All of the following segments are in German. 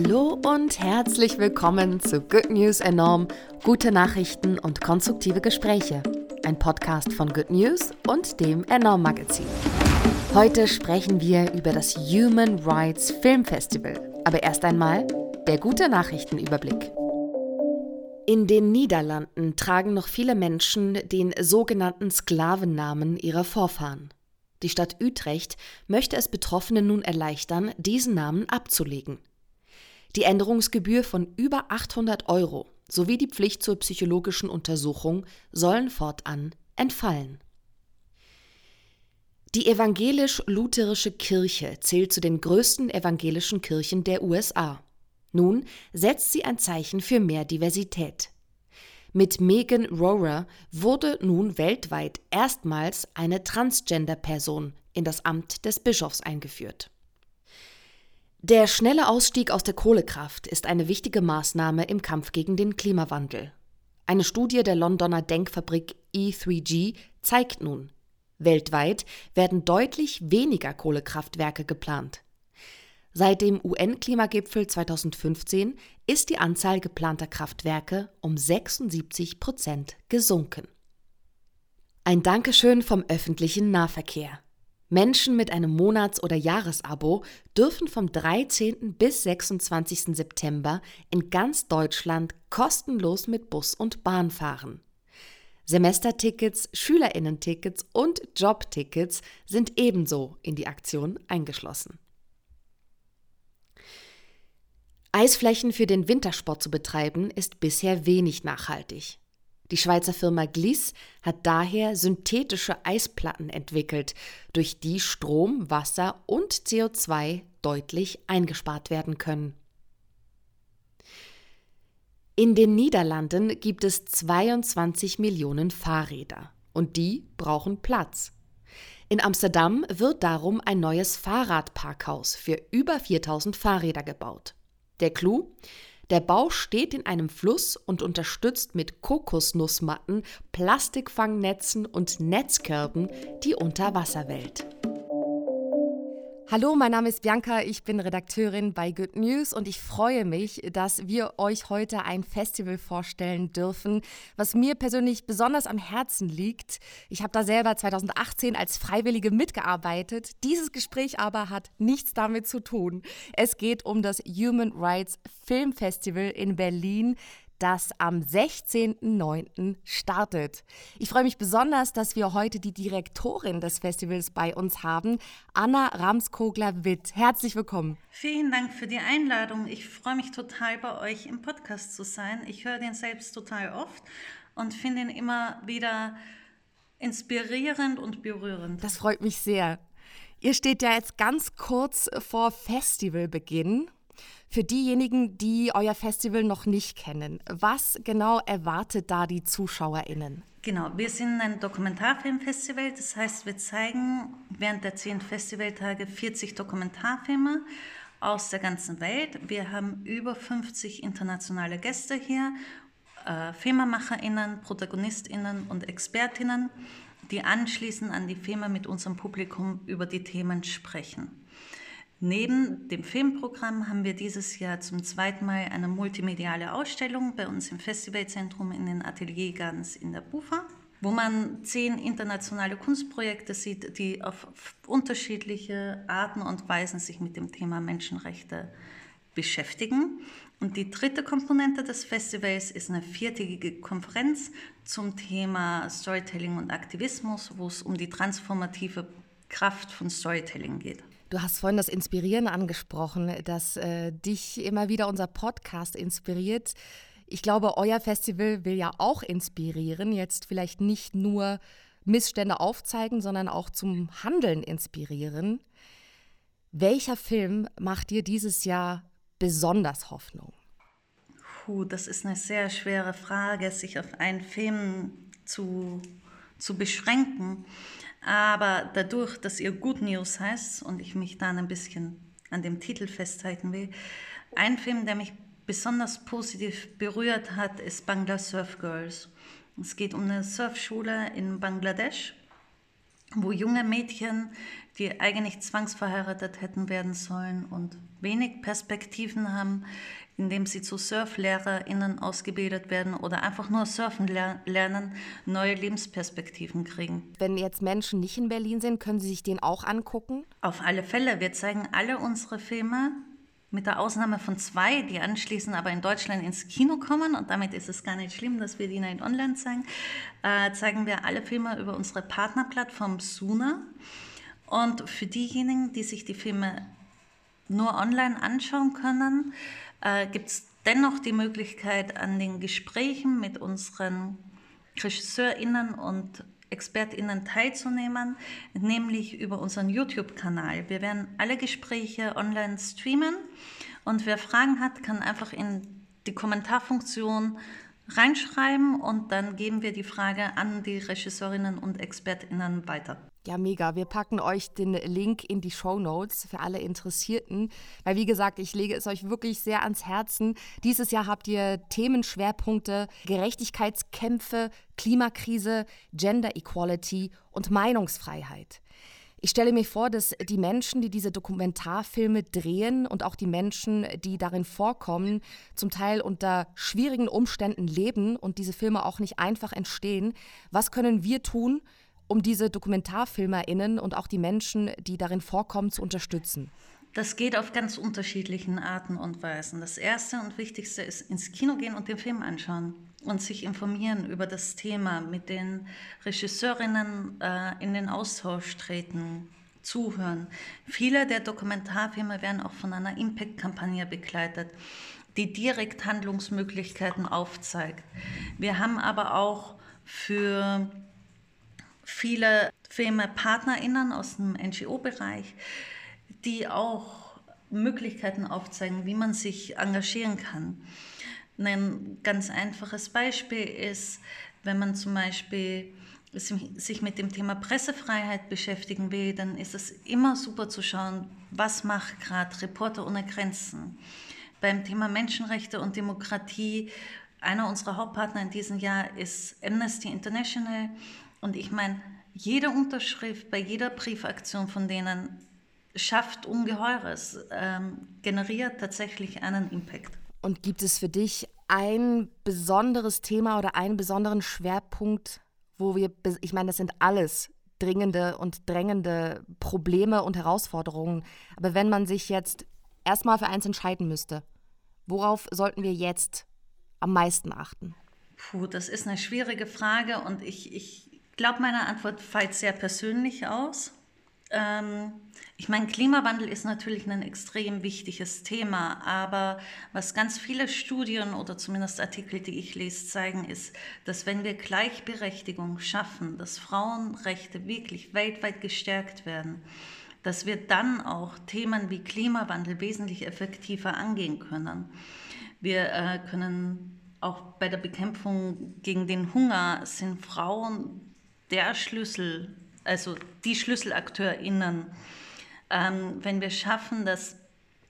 Hallo und herzlich willkommen zu Good News Enorm, gute Nachrichten und konstruktive Gespräche. Ein Podcast von Good News und dem Enorm-Magazin. Heute sprechen wir über das Human Rights Film Festival. Aber erst einmal der gute Nachrichtenüberblick. In den Niederlanden tragen noch viele Menschen den sogenannten Sklavennamen ihrer Vorfahren. Die Stadt Utrecht möchte es Betroffenen nun erleichtern, diesen Namen abzulegen. Die Änderungsgebühr von über 800 € sowie die Pflicht zur psychologischen Untersuchung sollen fortan entfallen. Die evangelisch-lutherische Kirche zählt zu den größten evangelischen Kirchen der USA. Nun setzt sie ein Zeichen für mehr Diversität. Mit Megan Rohrer wurde nun weltweit erstmals eine Transgender-Person in das Amt des Bischofs eingeführt. Der schnelle Ausstieg aus der Kohlekraft ist eine wichtige Maßnahme im Kampf gegen den Klimawandel. Eine Studie der Londoner Denkfabrik E3G zeigt nun, weltweit werden deutlich weniger Kohlekraftwerke geplant. Seit dem UN-Klimagipfel 2015 ist die Anzahl geplanter Kraftwerke um 76% gesunken. Ein Dankeschön vom öffentlichen Nahverkehr. Menschen mit einem Monats- oder Jahresabo dürfen vom 13. bis 26. September in ganz Deutschland kostenlos mit Bus und Bahn fahren. Semestertickets, SchülerInnen-Tickets und Jobtickets sind ebenso in die Aktion eingeschlossen. Eisflächen für den Wintersport zu betreiben, ist bisher wenig nachhaltig. Die Schweizer Firma Gliss hat daher synthetische Eisplatten entwickelt, durch die Strom, Wasser und CO2 deutlich eingespart werden können. In den Niederlanden gibt es 22 Millionen Fahrräder und die brauchen Platz. In Amsterdam wird darum ein neues Fahrradparkhaus für über 4000 Fahrräder gebaut. Der Clou? Der Bau steht in einem Fluss und unterstützt mit Kokosnussmatten, Plastikfangnetzen und Netzkörben die Unterwasserwelt. Hallo, mein Name ist Bianca, ich bin Redakteurin bei Good News und ich freue mich, dass wir euch heute ein Festival vorstellen dürfen, was mir persönlich besonders am Herzen liegt. Ich habe da selber 2018 als Freiwillige mitgearbeitet. Dieses Gespräch aber hat nichts damit zu tun. Es geht um das Human Rights Film Festival in Berlin, das am 16.09. startet. Ich freue mich besonders, dass wir heute die Direktorin des Festivals bei uns haben, Anna Ramskogler-Witt. Herzlich willkommen. Vielen Dank für die Einladung. Ich freue mich total, bei euch im Podcast zu sein. Ich höre den selbst total oft und finde ihn immer wieder inspirierend und berührend. Das freut mich sehr. Ihr steht ja jetzt ganz kurz vor Festivalbeginn. Für diejenigen, die euer Festival noch nicht kennen, was genau erwartet da die ZuschauerInnen? Genau, wir sind ein Dokumentarfilmfestival, das heißt, wir zeigen während der 10 Festivaltage 40 Dokumentarfilme aus der ganzen Welt. Wir haben über 50 internationale Gäste hier, FilmemacherInnen, ProtagonistInnen und ExpertInnen, die anschließend an die Filme mit unserem Publikum über die Themen sprechen. Neben dem Filmprogramm haben wir dieses Jahr zum zweiten Mal eine multimediale Ausstellung bei uns im Festivalzentrum in den Atelier Gardens in der BUFA, wo man 10 internationale Kunstprojekte sieht, die auf unterschiedliche Arten und Weisen sich mit dem Thema Menschenrechte beschäftigen. Und die dritte Komponente des Festivals ist eine 4-tägige Konferenz zum Thema Storytelling und Aktivismus, wo es um die transformative Kraft von Storytelling geht. Du hast vorhin das Inspirieren angesprochen, dass dich immer wieder unser Podcast inspiriert. Ich glaube, euer Festival will ja auch inspirieren, jetzt vielleicht nicht nur Missstände aufzeigen, sondern auch zum Handeln inspirieren. Welcher Film macht dir dieses Jahr besonders Hoffnung? Das ist eine sehr schwere Frage, sich auf einen Film zu beschränken. Aber dadurch, dass ihr Good News heißt und ich mich dann ein bisschen an dem Titel festhalten will, ein Film, der mich besonders positiv berührt hat, ist Bangla Surf Girls. Es geht um eine Surfschule in Bangladesch, wo junge Mädchen, die eigentlich zwangsverheiratet hätten werden sollen und wenig Perspektiven haben, indem sie zu SurflehrerInnen ausgebildet werden oder einfach nur surfen lernen, neue Lebensperspektiven kriegen. Wenn jetzt Menschen nicht in Berlin sind, können sie sich den auch angucken? Auf alle Fälle. Wir zeigen alle unsere Filme, mit der Ausnahme von 2, die anschließend aber in Deutschland ins Kino kommen, und damit ist es gar nicht schlimm, dass wir die nicht online zeigen, zeigen wir alle Filme über unsere Partnerplattform Suna. Und für diejenigen, die sich die Filme nur online anschauen können, gibt es dennoch die Möglichkeit, an den Gesprächen mit unseren RegisseurInnen und ExpertInnen teilzunehmen, nämlich über unseren YouTube-Kanal. Wir werden alle Gespräche online streamen, und wer Fragen hat, kann einfach in die Kommentarfunktion reinschreiben, und dann geben wir die Frage an die Regisseurinnen und ExpertInnen weiter. Ja, mega. Wir packen euch den Link in die Shownotes für alle Interessierten. Weil, wie gesagt, ich lege es euch wirklich sehr ans Herzen. Dieses Jahr habt ihr Themenschwerpunkte, Gerechtigkeitskämpfe, Klimakrise, Gender Equality und Meinungsfreiheit. Ich stelle mir vor, dass die Menschen, die diese Dokumentarfilme drehen, und auch die Menschen, die darin vorkommen, zum Teil unter schwierigen Umständen leben und diese Filme auch nicht einfach entstehen. Was können wir tun, um diese DokumentarfilmerInnen und auch die Menschen, die darin vorkommen, zu unterstützen? Das geht auf ganz unterschiedlichen Arten und Weisen. Das Erste und Wichtigste ist, ins Kino gehen und den Film anschauen und sich informieren über das Thema, mit den Regisseurinnen in den Austausch treten, zuhören. Viele der Dokumentarfilme werden auch von einer Impact-Kampagne begleitet, die direkt Handlungsmöglichkeiten aufzeigt. Wir haben aber auch für viele Filme PartnerInnen aus dem NGO-Bereich, die auch Möglichkeiten aufzeigen, wie man sich engagieren kann. Ein ganz einfaches Beispiel ist, wenn man zum Beispiel sich mit dem Thema Pressefreiheit beschäftigen will, dann ist es immer super zu schauen, was macht gerade Reporter ohne Grenzen. Beim Thema Menschenrechte und Demokratie, einer unserer Hauptpartner in diesem Jahr ist Amnesty International. Und ich meine, jede Unterschrift bei jeder Briefaktion von denen schafft Ungeheures, generiert tatsächlich einen Impact. Und gibt es für dich ein besonderes Thema oder einen besonderen Schwerpunkt, wo wir, ich meine, das sind alles dringende und drängende Probleme und Herausforderungen, aber wenn man sich jetzt erstmal für eins entscheiden müsste, worauf sollten wir jetzt am meisten achten? Puh, das ist eine schwierige Frage, und ich glaube, meine Antwort fällt sehr persönlich aus. Ich meine, Klimawandel ist natürlich ein extrem wichtiges Thema, aber was ganz viele Studien oder zumindest Artikel, die ich lese, zeigen, ist, dass wenn wir Gleichberechtigung schaffen, dass Frauenrechte wirklich weltweit gestärkt werden, dass wir dann auch Themen wie Klimawandel wesentlich effektiver angehen können. Wir können auch bei der Bekämpfung gegen den Hunger sind Frauen der Schlüssel, also die SchlüsselakteurInnen. Wenn wir schaffen, dass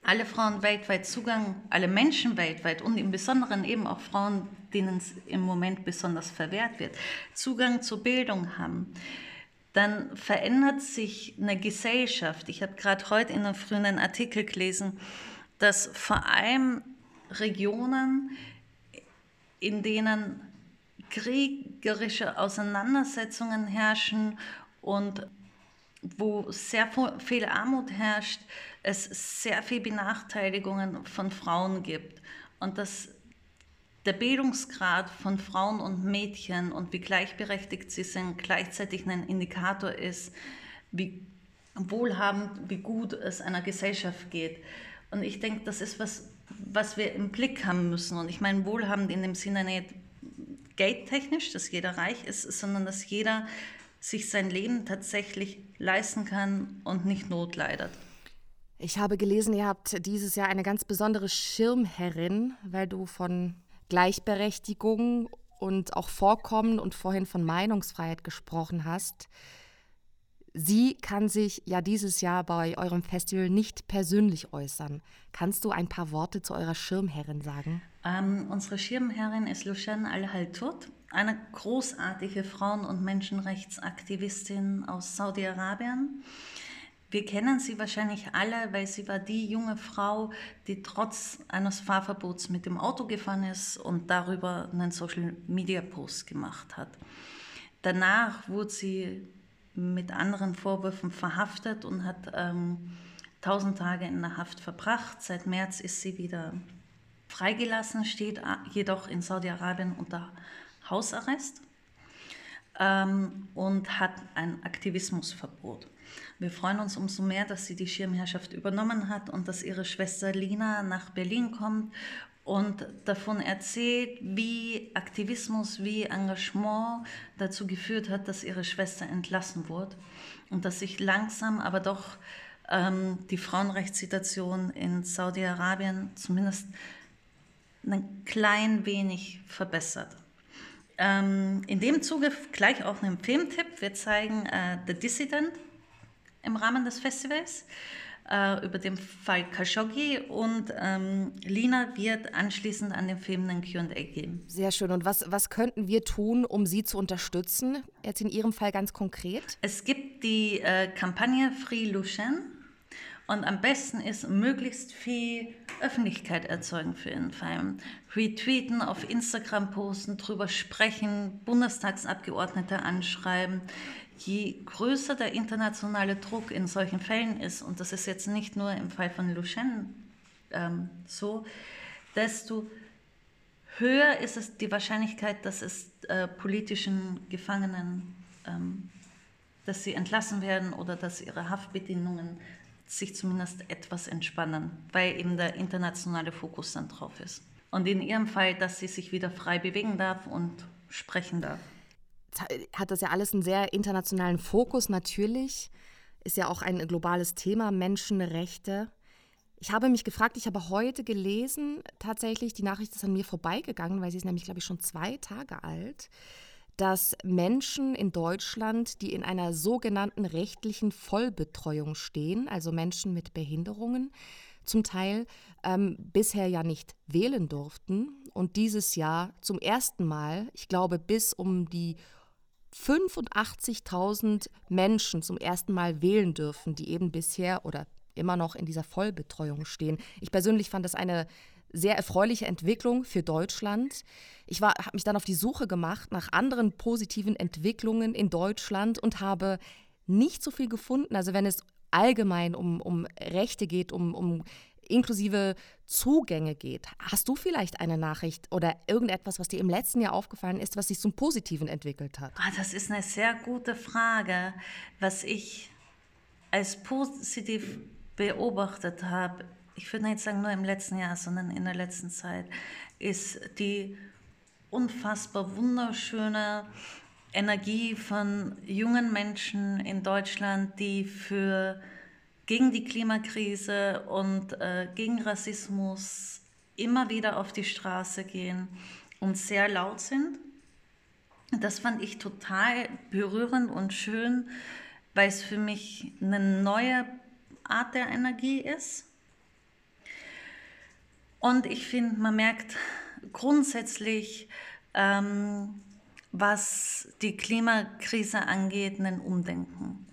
alle Frauen weltweit Zugang, alle Menschen weltweit und im Besonderen eben auch Frauen, denen es im Moment besonders verwehrt wird, Zugang zur Bildung haben, dann verändert sich eine Gesellschaft. Ich habe gerade heute in einem frühen Artikel gelesen, dass vor allem Regionen, in denen kriegerische Auseinandersetzungen herrschen und wo sehr viel Armut herrscht, es sehr viel Benachteiligungen von Frauen gibt. Und dass der Bildungsgrad von Frauen und Mädchen und wie gleichberechtigt sie sind, gleichzeitig ein Indikator ist, wie wohlhabend, wie gut es einer Gesellschaft geht. Und ich denke, das ist was wir im Blick haben müssen. Und ich meine wohlhabend in dem Sinne nicht geldtechnisch, dass jeder reich ist, sondern dass jeder sich sein Leben tatsächlich leisten kann und nicht Not leidet. Ich habe gelesen, ihr habt dieses Jahr eine ganz besondere Schirmherrin, weil du von Gleichberechtigung und auch Vorkommen und vorhin von Meinungsfreiheit gesprochen hast. Sie kann sich ja dieses Jahr bei eurem Festival nicht persönlich äußern. Kannst du ein paar Worte zu eurer Schirmherrin sagen? Unsere Schirmherrin ist Loujain Al-Hathloul. eine großartige Frauen- und Menschenrechtsaktivistin aus Saudi-Arabien. Wir kennen sie wahrscheinlich alle, weil sie war die junge Frau, die trotz eines Fahrverbots mit dem Auto gefahren ist und darüber einen Social-Media-Post gemacht hat. Danach wurde sie mit anderen Vorwürfen verhaftet und hat 1000 Tage in der Haft verbracht. Seit März ist sie wieder freigelassen, steht jedoch in Saudi-Arabien unter Hausarrest und hat ein Aktivismusverbot. Wir freuen uns umso mehr, dass sie die Schirmherrschaft übernommen hat und dass ihre Schwester Lina nach Berlin kommt und davon erzählt, wie Aktivismus, wie Engagement dazu geführt hat, dass ihre Schwester entlassen wurde und dass sich langsam aber doch die Frauenrechtssituation in Saudi-Arabien zumindest ein klein wenig verbessert. In dem Zuge gleich auch einen Filmtipp. Wir zeigen The Dissident im Rahmen des Festivals über den Fall Khashoggi und Lina wird anschließend an den Film einen Q&A geben. Sehr schön. Und was könnten wir tun, um Sie zu unterstützen? Jetzt in Ihrem Fall ganz konkret. Es gibt die Kampagne Free Lushan und am besten ist, möglichst viel Öffentlichkeit erzeugen für Ihren Fall. Retweeten, auf Instagram posten, drüber sprechen, Bundestagsabgeordnete anschreiben. Je größer der internationale Druck in solchen Fällen ist, und das ist jetzt nicht nur im Fall von Lushan so, desto höher ist es die Wahrscheinlichkeit, dass es politischen Gefangenen, dass sie entlassen werden oder dass ihre Haftbedingungen sich zumindest etwas entspannen, weil eben der internationale Fokus dann drauf ist. Und in ihrem Fall, dass sie sich wieder frei bewegen darf und sprechen darf. Hat das ja alles einen sehr internationalen Fokus natürlich, ist ja auch ein globales Thema, Menschenrechte. Ich habe mich gefragt, ich habe heute gelesen, tatsächlich, die Nachricht ist an mir vorbeigegangen, weil sie ist nämlich, glaube ich, schon 2 Tage alt, dass Menschen in Deutschland, die in einer sogenannten rechtlichen Vollbetreuung stehen, also Menschen mit Behinderungen, zum Teil bisher ja nicht wählen durften und dieses Jahr zum ersten Mal, ich glaube, bis um die 85.000 Menschen zum ersten Mal wählen dürfen, die eben bisher oder immer noch in dieser Vollbetreuung stehen. Ich persönlich fand das eine sehr erfreuliche Entwicklung für Deutschland. Ich habe mich dann auf die Suche gemacht nach anderen positiven Entwicklungen in Deutschland und habe nicht so viel gefunden. Also wenn es allgemein um Rechte geht, um inklusive Zugänge geht. Hast du vielleicht eine Nachricht oder irgendetwas, was dir im letzten Jahr aufgefallen ist, was sich zum Positiven entwickelt hat? Oh, das ist eine sehr gute Frage. Was ich als positiv beobachtet habe, ich würde nicht sagen nur im letzten Jahr, sondern in der letzten Zeit, ist die unfassbar wunderschöne Energie von jungen Menschen in Deutschland, die gegen die Klimakrise und gegen Rassismus immer wieder auf die Straße gehen und sehr laut sind. Das fand ich total berührend und schön, weil es für mich eine neue Art der Energie ist. Und ich finde, man merkt grundsätzlich, was die Klimakrise angeht, ein Umdenken.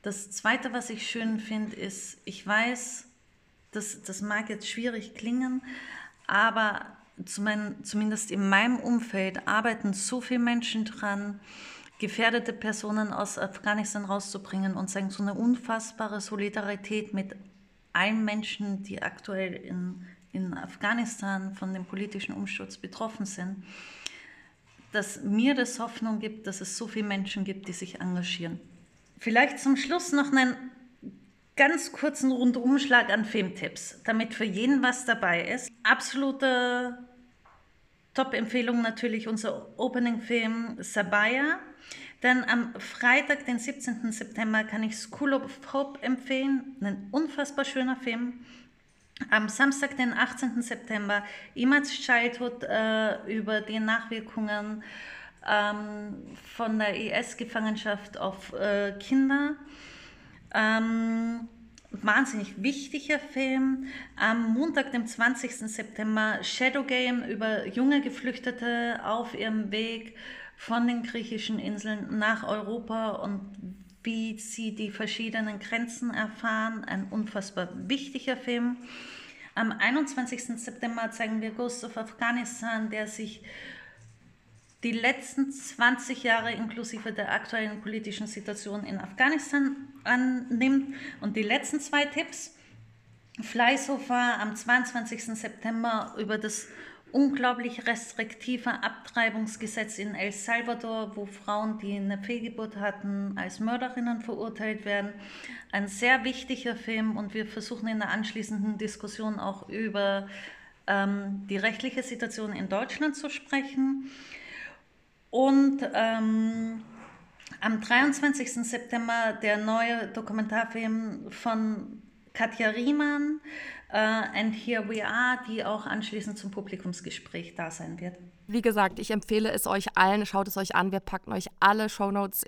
Das Zweite, was ich schön finde, ist, ich weiß, das mag jetzt schwierig klingen, aber zumindest in meinem Umfeld arbeiten so viele Menschen dran, gefährdete Personen aus Afghanistan rauszubringen und zeigen so eine unfassbare Solidarität mit allen Menschen, die aktuell in Afghanistan von dem politischen Umsturz betroffen sind, dass mir das Hoffnung gibt, dass es so viele Menschen gibt, die sich engagieren. Vielleicht zum Schluss noch einen ganz kurzen Rundumschlag an Filmtipps, damit für jeden was dabei ist. Absolute Top-Empfehlung natürlich unser Opening-Film Sabaya. Dann am Freitag, den 17. September, kann ich School of Hope empfehlen, ein unfassbar schöner Film. Am Samstag, den 18. September, Immortal Childhood über die Nachwirkungen von der IS-Gefangenschaft auf Kinder. wahnsinnig wichtiger Film. Am Montag, dem 20. September, Shadow Game über junge Geflüchtete auf ihrem Weg von den griechischen Inseln nach Europa und wie sie die verschiedenen Grenzen erfahren. Ein unfassbar wichtiger Film. Am 21. September zeigen wir Ghost of Afghanistan, der sich die letzten 20 Jahre inklusive der aktuellen politischen Situation in Afghanistan annimmt. Und die letzten zwei Tipps. Fleißhofer am 22. September über das unglaublich restriktive Abtreibungsgesetz in El Salvador, wo Frauen, die eine Fehlgeburt hatten, als Mörderinnen verurteilt werden. Ein sehr wichtiger Film, und wir versuchen in der anschließenden Diskussion auch über die rechtliche Situation in Deutschland zu sprechen. Und am 23. September der neue Dokumentarfilm von Katja Riemann, And Here We Are, die auch anschließend zum Publikumsgespräch da sein wird. Wie gesagt, ich empfehle es euch allen, schaut es euch an, wir packen euch alle Shownotes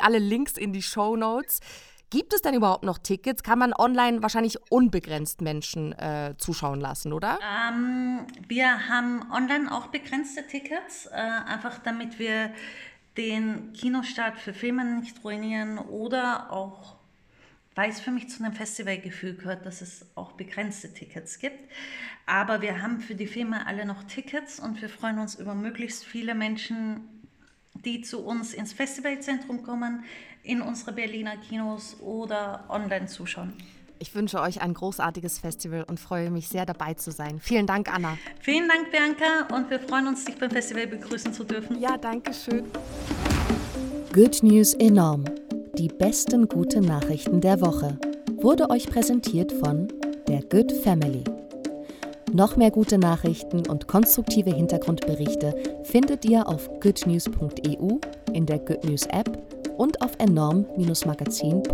alle Links in die Shownotes. Gibt es denn überhaupt noch Tickets? Kann man online wahrscheinlich unbegrenzt Menschen zuschauen lassen, oder? Wir haben online auch begrenzte Tickets, einfach damit wir den Kinostart für Filme nicht ruinieren oder auch, weil es für mich zu einem Festivalgefühl gehört, dass es auch begrenzte Tickets gibt. Aber wir haben für die Filme alle noch Tickets und wir freuen uns über möglichst viele Menschen, die zu uns ins Festivalzentrum kommen, in unsere Berliner Kinos oder online zuschauen. Ich wünsche euch ein großartiges Festival und freue mich sehr, dabei zu sein. Vielen Dank, Anna. Vielen Dank, Bianca. Und wir freuen uns, dich beim Festival begrüßen zu dürfen. Ja, danke schön. Good News enorm. Die besten guten Nachrichten der Woche wurde euch präsentiert von der Good Family. Noch mehr gute Nachrichten und konstruktive Hintergrundberichte findet ihr auf goodnews.eu, in der Good News App und auf enorm-magazin.de.